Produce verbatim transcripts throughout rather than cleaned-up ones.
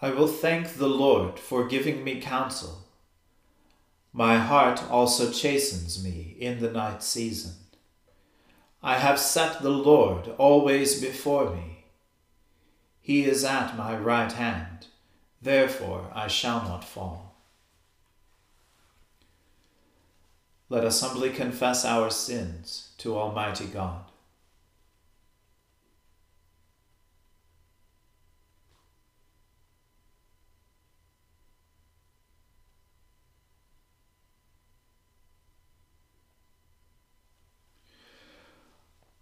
I will thank the Lord for giving me counsel. My heart also chastens me in the night season. I have set the Lord always before me. He is at my right hand, therefore I shall not fall. Let us humbly confess our sins to Almighty God.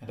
And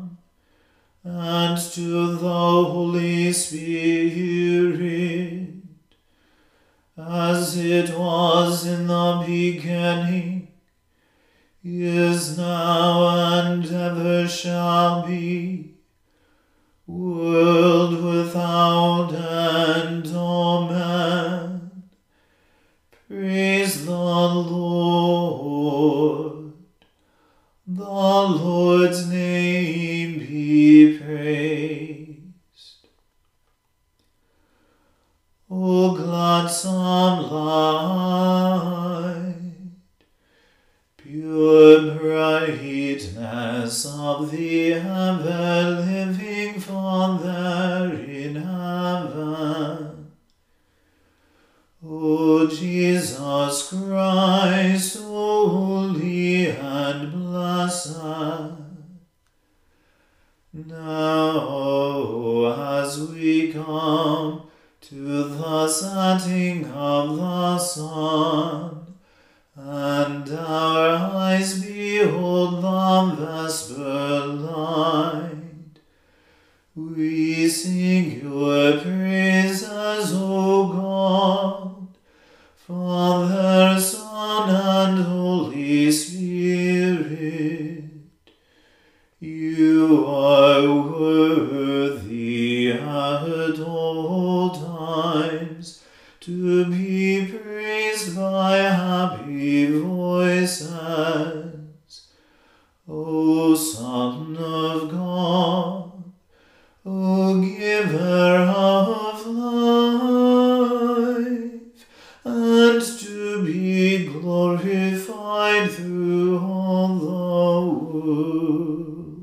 and to the Holy Spirit, as it was in the beginning, is now, and ever shall be, world without end. Amen. Praise the Lord. The Lord's name be praised. O gladsome light, pure brightness of the ever-living Father in heaven, O Jesus Christ, O holy and blessed, now as we come to the setting of the sun, and our eyes behold the vesper light, we sing your praises, O God, Father, Son, and Holy Spirit. You are worthy at all times to be praised by happy voices. O Son of God, O Giver of life, and to be glorified through all the worlds.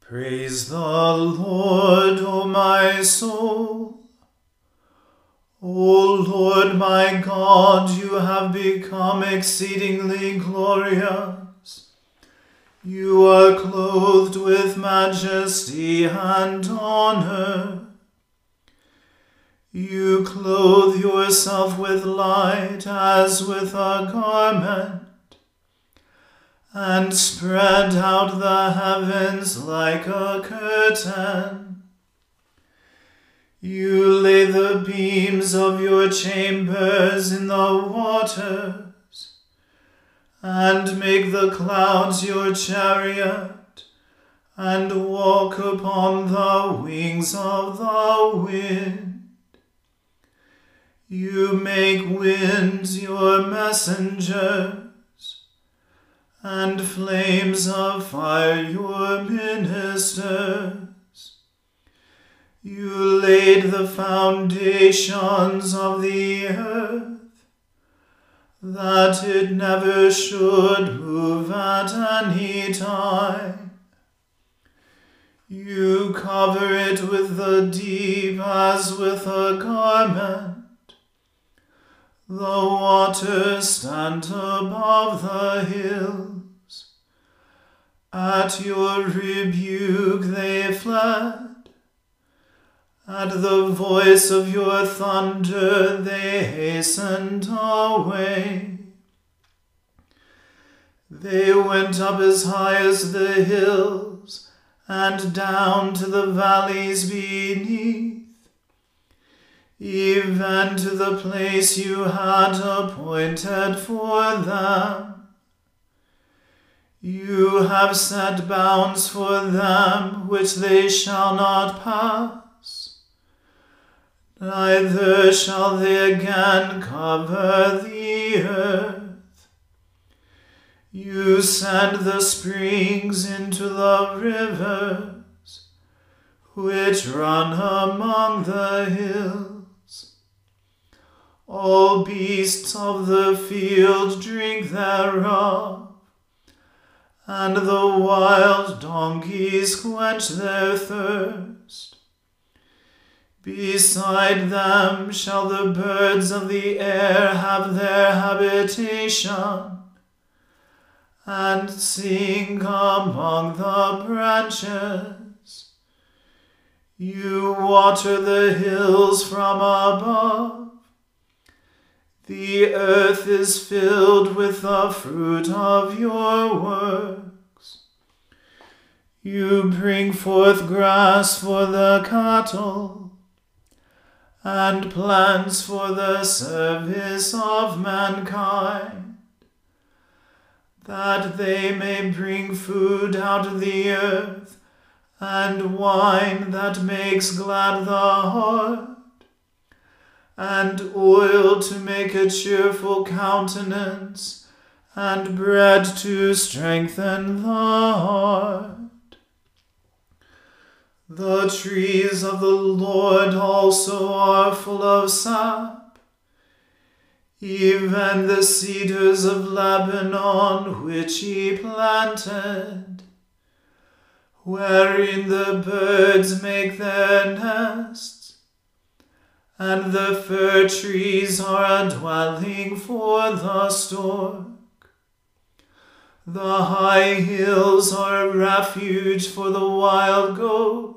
Praise the Lord, O my soul. O Lord my God, you have become exceedingly glorious. You are clothed with majesty and honor. You clothe yourself with light as with a garment, and spread out the heavens like a curtain. You lay the beams of your chambers in the waters, and make the clouds your chariot, and walk upon the wings of the wind. You make winds your messengers, and flames of fire your ministers. You laid the foundations of the earth, that it never should move at any time. You cover it with the deep as with a garment. The waters stand above the hills. At your rebuke they fled. At the voice of your thunder they hastened away. They went up as high as the hills, and down to the valleys beneath, even to the place you had appointed for them. You have set bounds for them which they shall not pass, neither shall they again cover the earth. You send the springs into the rivers, which run among the hills. All beasts of the field drink thereof, and the wild donkeys quench their thirst. Beside them shall the birds of the air have their habitation, and sing among the branches. You water the hills from above. The earth is filled with the fruit of your works. You bring forth grass for the cattle, and plants for the service of mankind, that they may bring food out of the earth, and wine that makes glad the heart, and oil to make a cheerful countenance, and bread to strengthen the heart. The trees of the Lord also are full of sap, even the cedars of Lebanon which he planted, wherein the birds make their nests, and the fir trees are a dwelling for the stork. The high hills are a refuge for the wild goats,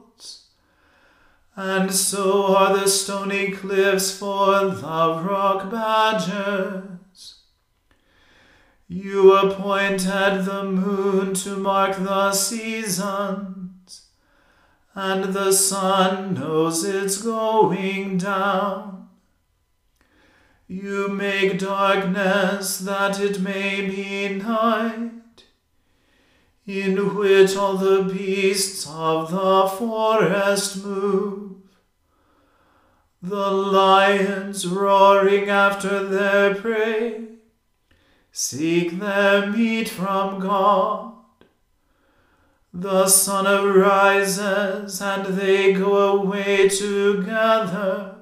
and so are the stony cliffs for the rock badgers. You appointed the moon to mark the season, and the sun knows its going down. You make darkness that it may be night, in which all the beasts of the forest move, the lions roaring after their prey seek their meat from God. The sun arises, and they go away together,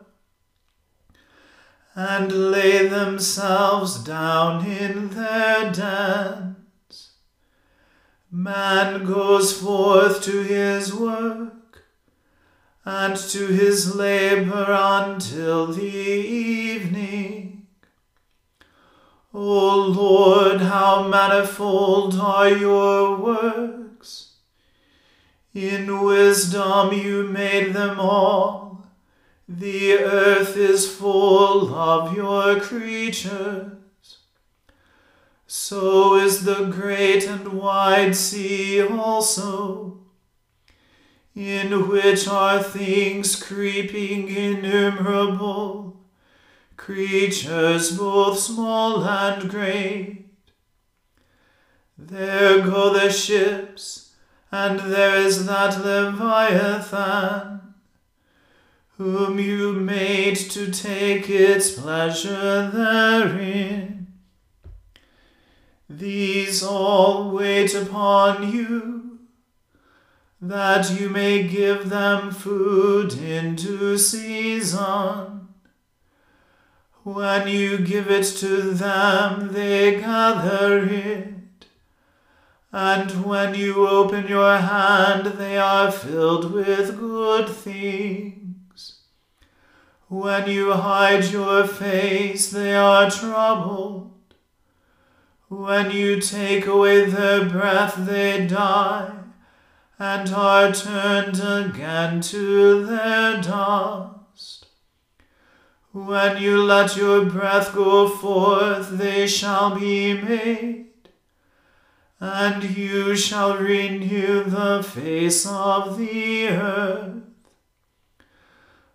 and lay themselves down in their dens. Man goes forth to his work, and to his labor until the evening. O Lord, how manifold are your works! In wisdom you made them all, The earth is full of your creatures. So is the great and wide sea also, in which are things creeping innumerable, creatures both small and great. There go the ships, and there is that Leviathan, whom you made to take its pleasure therein. These all wait upon you, that you may give them food in due season. When you give it to them, they gather it, and when you open your hand, they are filled with good things. When you hide your face, they are troubled. When you take away their breath, they die, and are turned again to their dust. When you let your breath go forth, they shall be made, and you shall renew the face of the earth.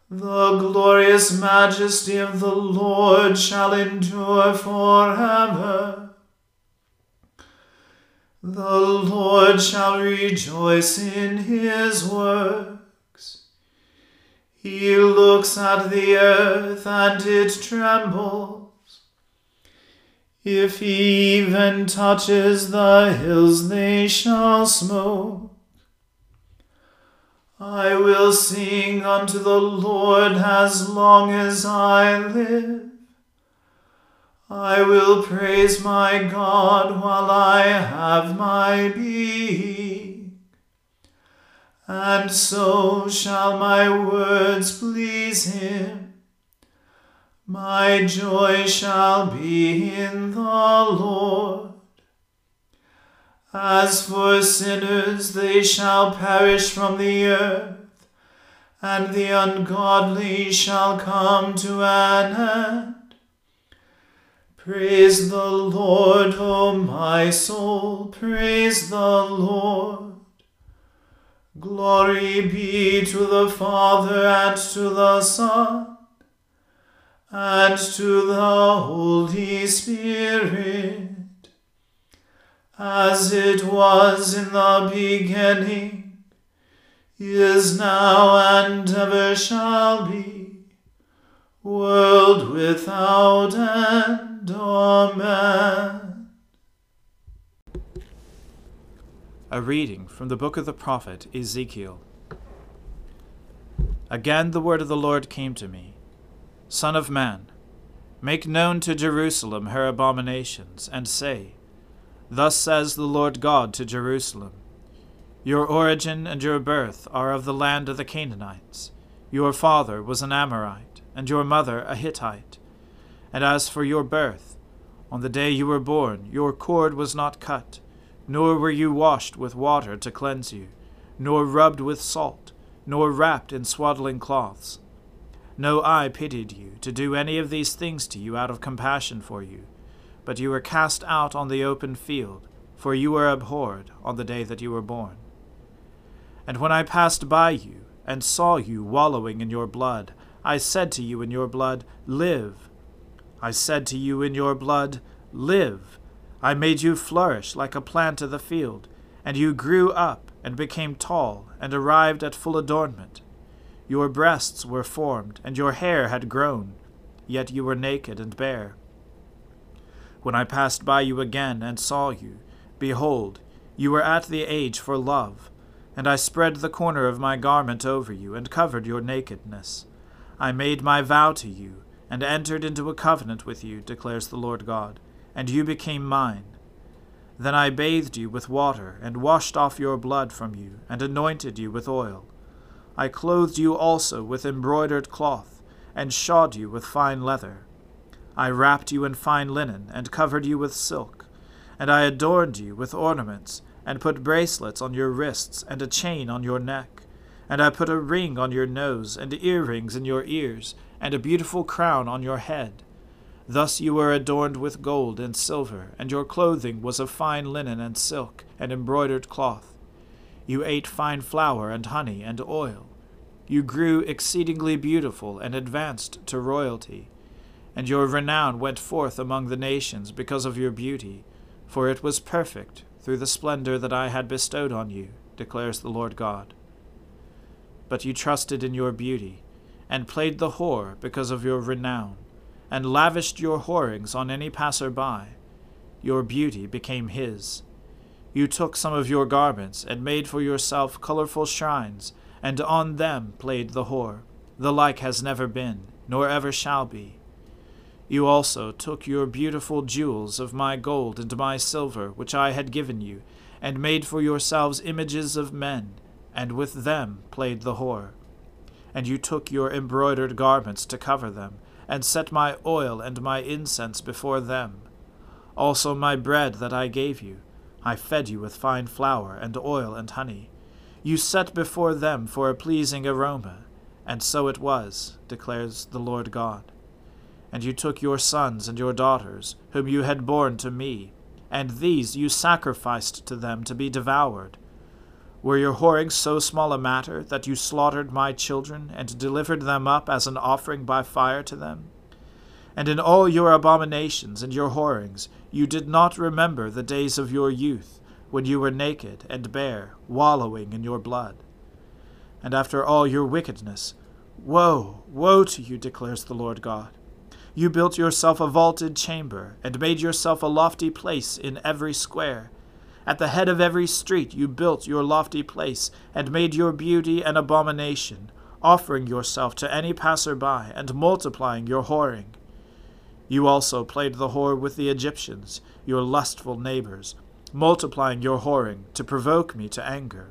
The glorious majesty of the Lord shall endure forever. The Lord shall rejoice in his works. He looks at the earth and it trembles. If he even touches the hills, they shall smoke. I will sing unto the Lord as long as I live. I will praise my God while I have my being, and so shall my words please him. My joy shall be in the Lord. As for sinners, they shall perish from the earth, and the ungodly shall come to an end. Praise the Lord, O my soul, praise the Lord. Glory be to the Father, and to the Son, and to the Holy Spirit, as it was in the beginning, is now, and ever shall be, world without end. Amen. A reading from the book of the prophet Ezekiel. Again the word of the Lord came to me. Son of man, make known to Jerusalem her abominations, and say, Thus says the Lord God to Jerusalem, Your origin and your birth are of the land of the Canaanites. Your father was an Amorite, and your mother a Hittite. And as for your birth, on the day you were born, your cord was not cut, nor were you washed with water to cleanse you, nor rubbed with salt, nor wrapped in swaddling cloths. No eye pitied you to do any of these things to you out of compassion for you, but you were cast out on the open field, for you were abhorred on the day that you were born. And when I passed by you, and saw you wallowing in your blood, I said to you in your blood, Live! I said to you in your blood, Live! I made you flourish like a plant of the field, and you grew up and became tall and arrived at full adornment. Your breasts were formed, and your hair had grown, yet you were naked and bare. When I passed by you again and saw you, behold, you were at the age for love, and I spread the corner of my garment over you and covered your nakedness. I made my vow to you, and entered into a covenant with you, declares the Lord God, and you became mine. Then I bathed you with water, and washed off your blood from you, and anointed you with oil. I clothed you also with embroidered cloth, and shod you with fine leather. I wrapped you in fine linen, and covered you with silk. And I adorned you with ornaments, and put bracelets on your wrists, and a chain on your neck. And I put a ring on your nose, and earrings in your ears, and a beautiful crown on your head. Thus you were adorned with gold and silver, and your clothing was of fine linen and silk, and embroidered cloth. You ate fine flour and honey and oil. You grew exceedingly beautiful, and advanced to royalty. And your renown went forth among the nations because of your beauty, for it was perfect through the splendor that I had bestowed on you, declares the Lord God. But you trusted in your beauty, and played the whore because of your renown, and lavished your whorings on any passer-by. Your beauty became his. You took some of your garments, and made for yourself colorful shrines, and on them played the whore. The like has never been, nor ever shall be. You also took your beautiful jewels of my gold and my silver, which I had given you, and made for yourselves images of men, and with them played the whore. And you took your embroidered garments to cover them, and set my oil and my incense before them. Also my bread that I gave you, I fed you with fine flour and oil and honey. You set before them for a pleasing aroma, and so it was, declares the Lord God. And you took your sons and your daughters, whom you had borne to me, and these you sacrificed to them to be devoured. Were your whorings so small a matter that you slaughtered my children and delivered them up as an offering by fire to them? And in all your abominations and your whorings you did not remember the days of your youth, when you were naked and bare, wallowing in your blood. And after all your wickedness, woe, woe to you, declares the Lord God. You built yourself a vaulted chamber, and made yourself a lofty place in every square. At the head of every street you built your lofty place, and made your beauty an abomination, offering yourself to any passer-by, and multiplying your whoring. You also played the whore with the Egyptians, your lustful neighbors, multiplying your whoring, to provoke me to anger.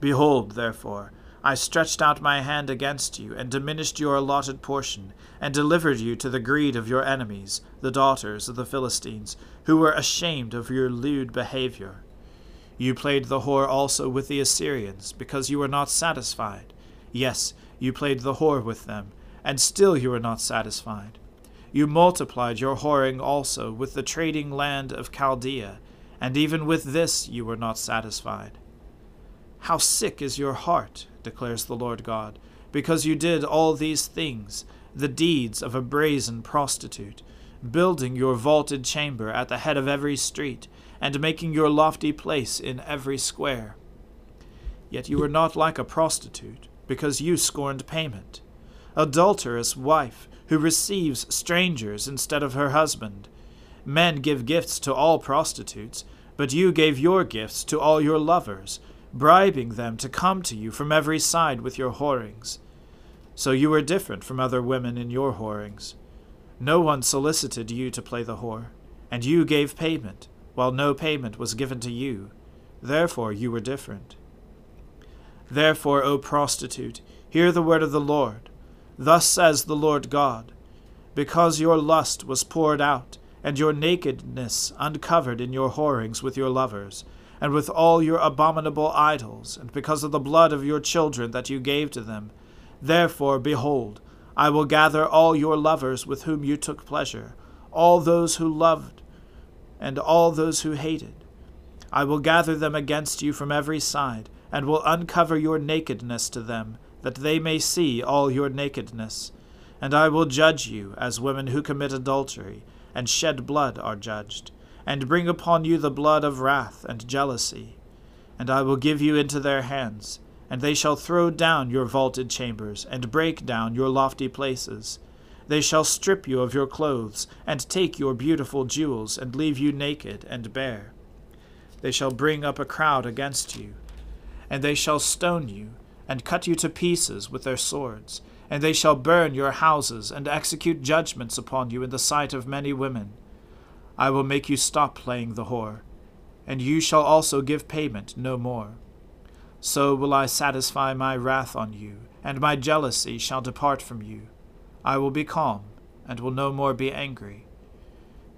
Behold, therefore, I stretched out my hand against you, and diminished your allotted portion, and delivered you to the greed of your enemies, the daughters of the Philistines, who were ashamed of your lewd behavior. You played the whore also with the Assyrians, because you were not satisfied. Yes, you played the whore with them, and still you were not satisfied. You multiplied your whoring also with the trading land of Chaldea, and even with this you were not satisfied. How sick is your heart, declares the Lord God, because you did all these things, the deeds of a brazen prostitute, building your vaulted chamber at the head of every street, and making your lofty place in every square. Yet you were not like a prostitute, because you scorned payment. Adulterous wife, who receives strangers instead of her husband. Men give gifts to all prostitutes, but you gave your gifts to all your lovers, bribing them to come to you from every side with your whorings. So you were different from other women in your whorings. No one solicited you to play the whore, and you gave payment, while no payment was given to you. Therefore you were different. Therefore, O prostitute, hear the word of the Lord. Thus says the Lord God, because your lust was poured out, and your nakedness uncovered in your whorings with your lovers, and with all your abominable idols, and because of the blood of your children that you gave to them. Therefore, behold, I will gather all your lovers with whom you took pleasure, all those who loved, and all those who hated. I will gather them against you from every side, and will uncover your nakedness to them, that they may see all your nakedness. And I will judge you as women who commit adultery, and shed blood are judged, and bring upon you the blood of wrath and jealousy. And I will give you into their hands, and they shall throw down your vaulted chambers, and break down your lofty places. They shall strip you of your clothes, and take your beautiful jewels, and leave you naked and bare. They shall bring up a crowd against you, and they shall stone you, and cut you to pieces with their swords, and they shall burn your houses, and execute judgments upon you in the sight of many women. I will make you stop playing the whore, and you shall also give payment no more. So will I satisfy my wrath on you, and my jealousy shall depart from you. I will be calm, and will no more be angry.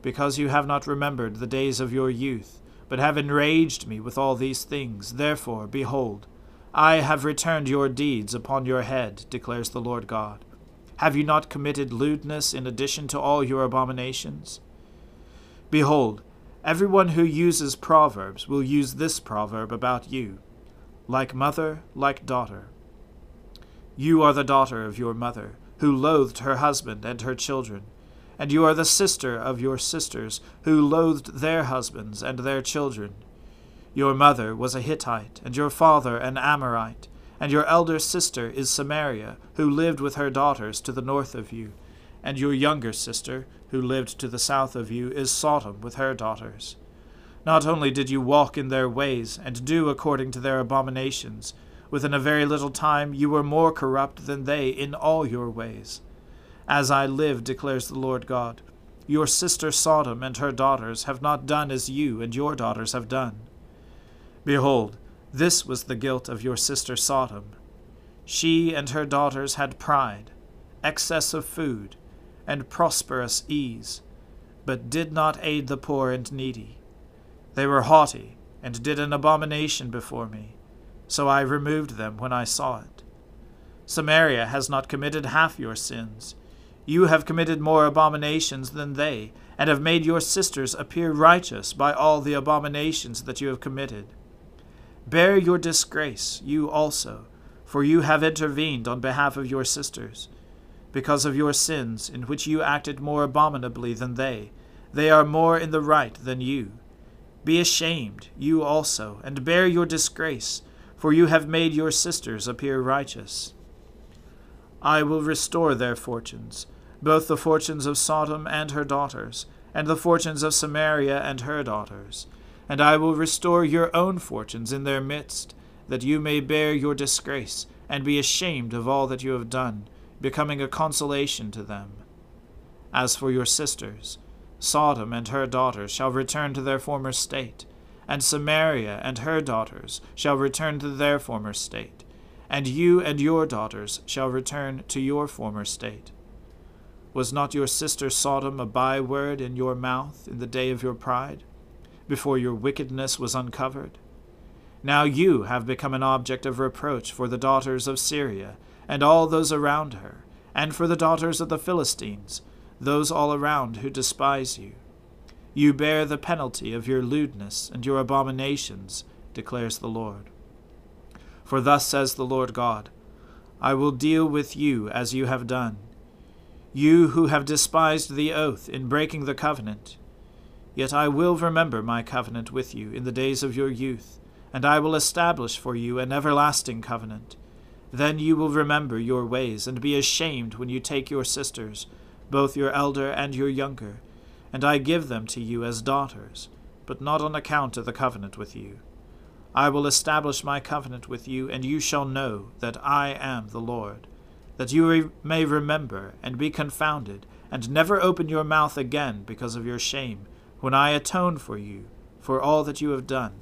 Because you have not remembered the days of your youth, but have enraged me with all these things, therefore, behold, I have returned your deeds upon your head, declares the Lord God. Have you not committed lewdness in addition to all your abominations? Behold, everyone who uses proverbs will use this proverb about you, like mother, like daughter. You are the daughter of your mother, who loathed her husband and her children, and you are the sister of your sisters, who loathed their husbands and their children. Your mother was a Hittite, and your father an Amorite, and your elder sister is Samaria, who lived with her daughters to the north of you, and your younger sister, who lived to the south of you, is Sodom with her daughters. Not only did you walk in their ways, and do according to their abominations, within a very little time you were more corrupt than they in all your ways. As I live, declares the Lord God, your sister Sodom and her daughters have not done as you and your daughters have done. Behold, this was the guilt of your sister Sodom. She and her daughters had pride, excess of food, and prosperous ease, but did not aid the poor and needy. They were haughty, and did an abomination before me. So I removed them when I saw it. Samaria has not committed half your sins. You have committed more abominations than they, and have made your sisters appear righteous by all the abominations that you have committed. Bear your disgrace, you also, for you have intervened on behalf of your sisters. Because of your sins, in which you acted more abominably than they, they are more in the right than you. Be ashamed, you also, and bear your disgrace, for you have made your sisters appear righteous. I will restore their fortunes, both the fortunes of Sodom and her daughters, and the fortunes of Samaria and her daughters. And I will restore your own fortunes in their midst, that you may bear your disgrace, and be ashamed of all that you have done, becoming a consolation to them. As for your sisters, Sodom and her daughters shall return to their former state, and Samaria and her daughters shall return to their former state, and you and your daughters shall return to your former state. Was not your sister Sodom a byword in your mouth in the day of your pride, before your wickedness was uncovered? Now you have become an object of reproach for the daughters of Syria, and all those around her, and for the daughters of the Philistines, those all around who despise you. You bear the penalty of your lewdness and your abominations, declares the Lord. For thus says the Lord God, I will deal with you as you have done, you who have despised the oath in breaking the covenant. Yet I will remember my covenant with you in the days of your youth, and I will establish for you an everlasting covenant. Then you will remember your ways and be ashamed when you take your sisters, both your elder and your younger, and I give them to you as daughters, but not on account of the covenant with you. I will establish my covenant with you, and you shall know that I am the Lord, that you re- may remember and be confounded, and never open your mouth again because of your shame, when I atone for you, for all that you have done,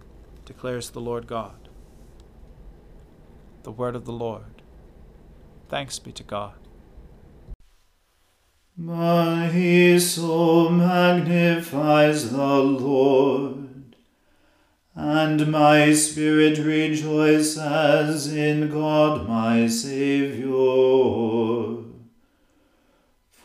declares the Lord God. The word of the Lord. Thanks be to God. My soul magnifies the Lord, and my spirit rejoices in God my Saviour.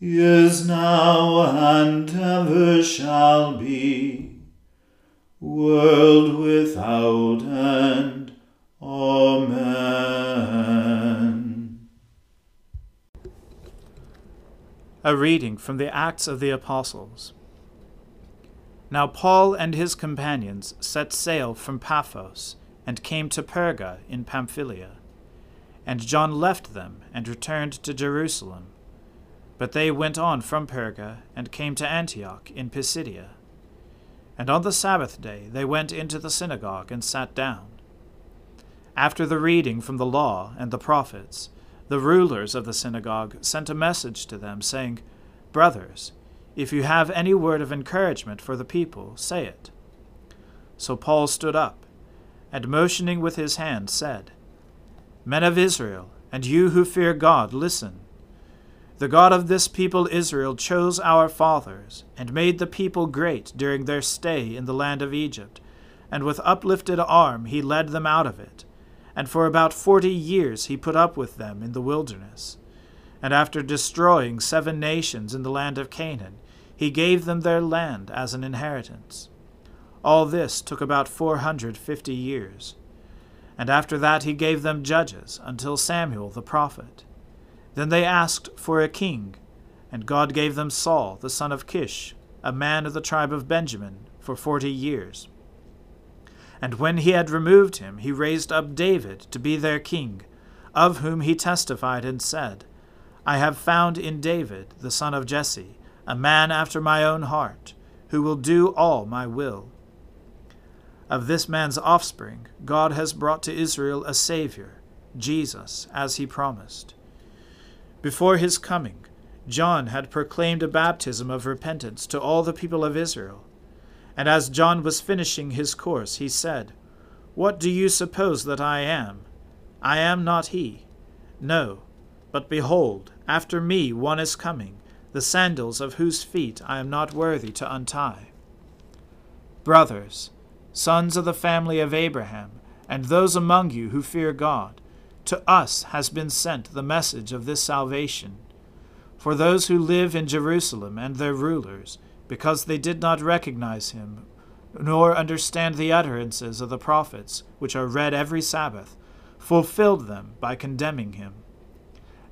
is now, and ever shall be, world without end. Amen. A reading from the Acts of the Apostles. Now Paul and his companions set sail from Paphos and came to Perga in Pamphylia. And John left them and returned to Jerusalem. But they went on from Perga and came to Antioch in Pisidia. And on the Sabbath day they went into the synagogue and sat down. After the reading from the law and the prophets, the rulers of the synagogue sent a message to them, saying, "Brothers, if you have any word of encouragement for the people, say it." So Paul stood up, and motioning with his hand said, "Men of Israel, and you who fear God, listen. The God of this people Israel chose our fathers, and made the people great during their stay in the land of Egypt, and with uplifted arm he led them out of it, and for about forty years he put up with them in the wilderness. And after destroying seven nations in the land of Canaan, he gave them their land as an inheritance. All this took about four hundred fifty years. And after that he gave them judges until Samuel the prophet. Then they asked for a king, and God gave them Saul the son of Kish, a man of the tribe of Benjamin, for forty years. And when he had removed him, he raised up David to be their king, of whom he testified and said, I have found in David, the son of Jesse, a man after my own heart, who will do all my will. Of this man's offspring, God has brought to Israel a Savior, Jesus, as he promised. Before his coming, John had proclaimed a baptism of repentance to all the people of Israel. And as John was finishing his course, he said, What do you suppose that I am? I am not he. No, but behold, after me one is coming, the sandals of whose feet I am not worthy to untie. Brothers, sons of the family of Abraham, and those among you who fear God, to us has been sent the message of this salvation. For those who live in Jerusalem and their rulers, because they did not recognize him, nor understand the utterances of the prophets, which are read every Sabbath, fulfilled them by condemning him.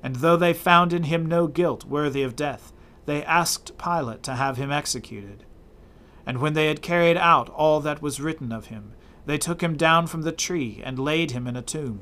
And though they found in him no guilt worthy of death, they asked Pilate to have him executed. And when they had carried out all that was written of him, they took him down from the tree and laid him in a tomb.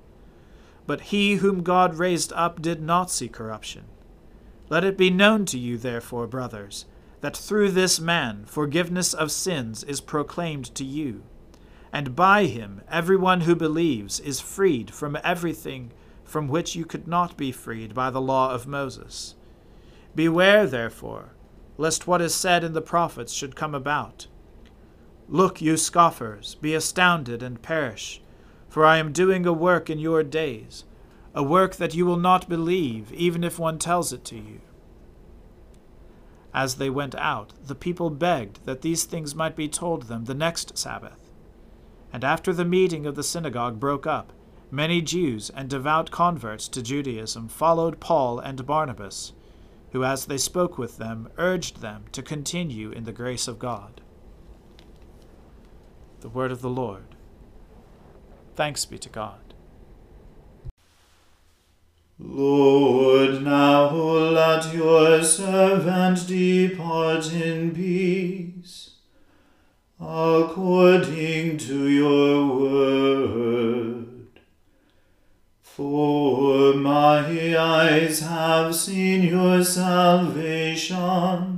But he whom God raised up did not see corruption. Let it be known to you, therefore, brothers, that through this man forgiveness of sins is proclaimed to you, and by him everyone who believes is freed from everything from which you could not be freed by the law of Moses. Beware, therefore, lest what is said in the prophets should come about. Look, you scoffers, be astounded and perish, for I am doing a work in your days, a work that you will not believe, even if one tells it to you. As they went out, the people begged that these things might be told them the next Sabbath. And after the meeting of the synagogue broke up, many Jews and devout converts to Judaism followed Paul and Barnabas, who as they spoke with them urged them to continue in the grace of God. The word of the Lord. Thanks be to God. Lord, now let your servant depart in peace, according to your word. For my eyes have seen your salvation,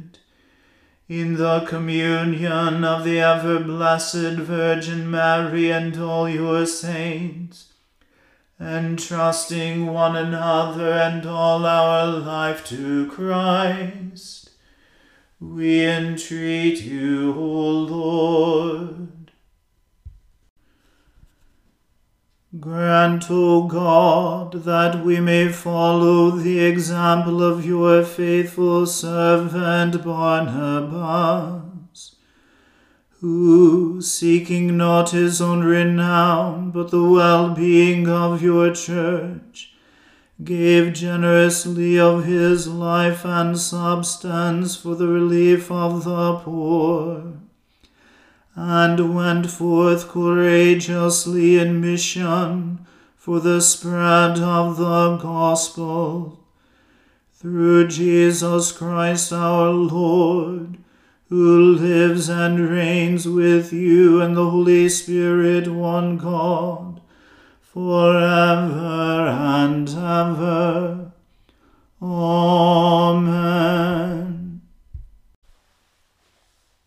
in the communion of the ever-blessed Virgin Mary and all your saints, entrusting one another and all our life to Christ, we entreat you, O Lord. Grant, O God, that we may follow the example of your faithful servant Barnabas, who, seeking not his own renown but the well-being of your church, gave generously of his life and substance for the relief of the poor, and went forth courageously in mission for the spread of the gospel, through Jesus Christ our Lord, who lives and reigns with you and the Holy Spirit, one God, forever and ever. Amen.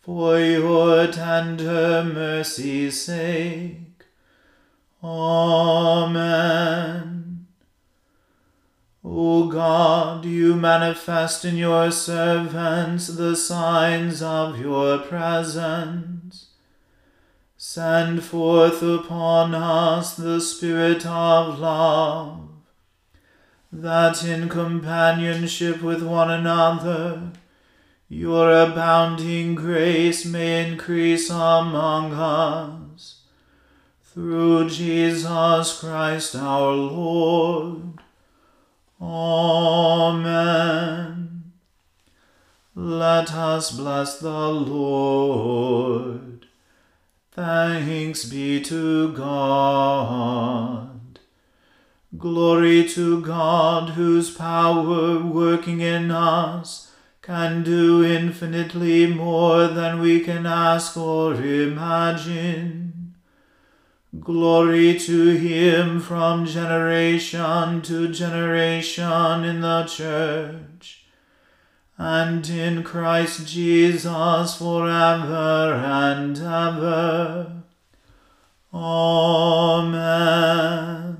For your tender mercy's sake. Amen. O God, you manifest in your servants the signs of your presence. Send forth upon us the Spirit of love, that in companionship with one another your abounding grace may increase among us. Through Jesus Christ our Lord. Amen. Let us bless the Lord. Thanks be to God. Glory to God, whose power working in us can do infinitely more than we can ask or imagine. Glory to him from generation to generation in the church, and in Christ Jesus forever and ever. Amen.